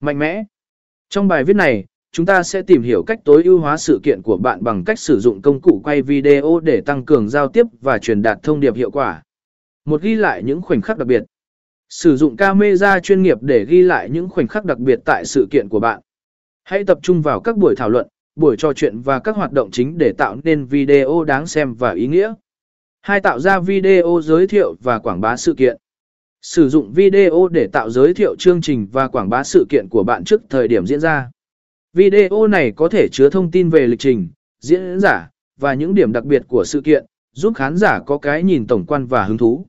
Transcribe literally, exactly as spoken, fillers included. Mạnh mẽ. Trong bài viết này, chúng ta sẽ tìm hiểu cách tối ưu hóa sự kiện của bạn bằng cách sử dụng công cụ quay video để tăng cường giao tiếp và truyền đạt thông điệp hiệu quả. Một Ghi lại những khoảnh khắc đặc biệt. Sử dụng camera chuyên nghiệp để ghi lại những khoảnh khắc đặc biệt tại sự kiện của bạn. Hãy tập trung vào các buổi thảo luận, buổi trò chuyện và các hoạt động chính để tạo nên video đáng xem và ý nghĩa. Hai Tạo ra video giới thiệu và quảng bá sự kiện. Sử dụng video để tạo giới thiệu chương trình và quảng bá sự kiện của bạn trước thời điểm diễn ra. Video này có thể chứa thông tin về lịch trình, diễn giả và những điểm đặc biệt của sự kiện, giúp khán giả có cái nhìn tổng quan và hứng thú.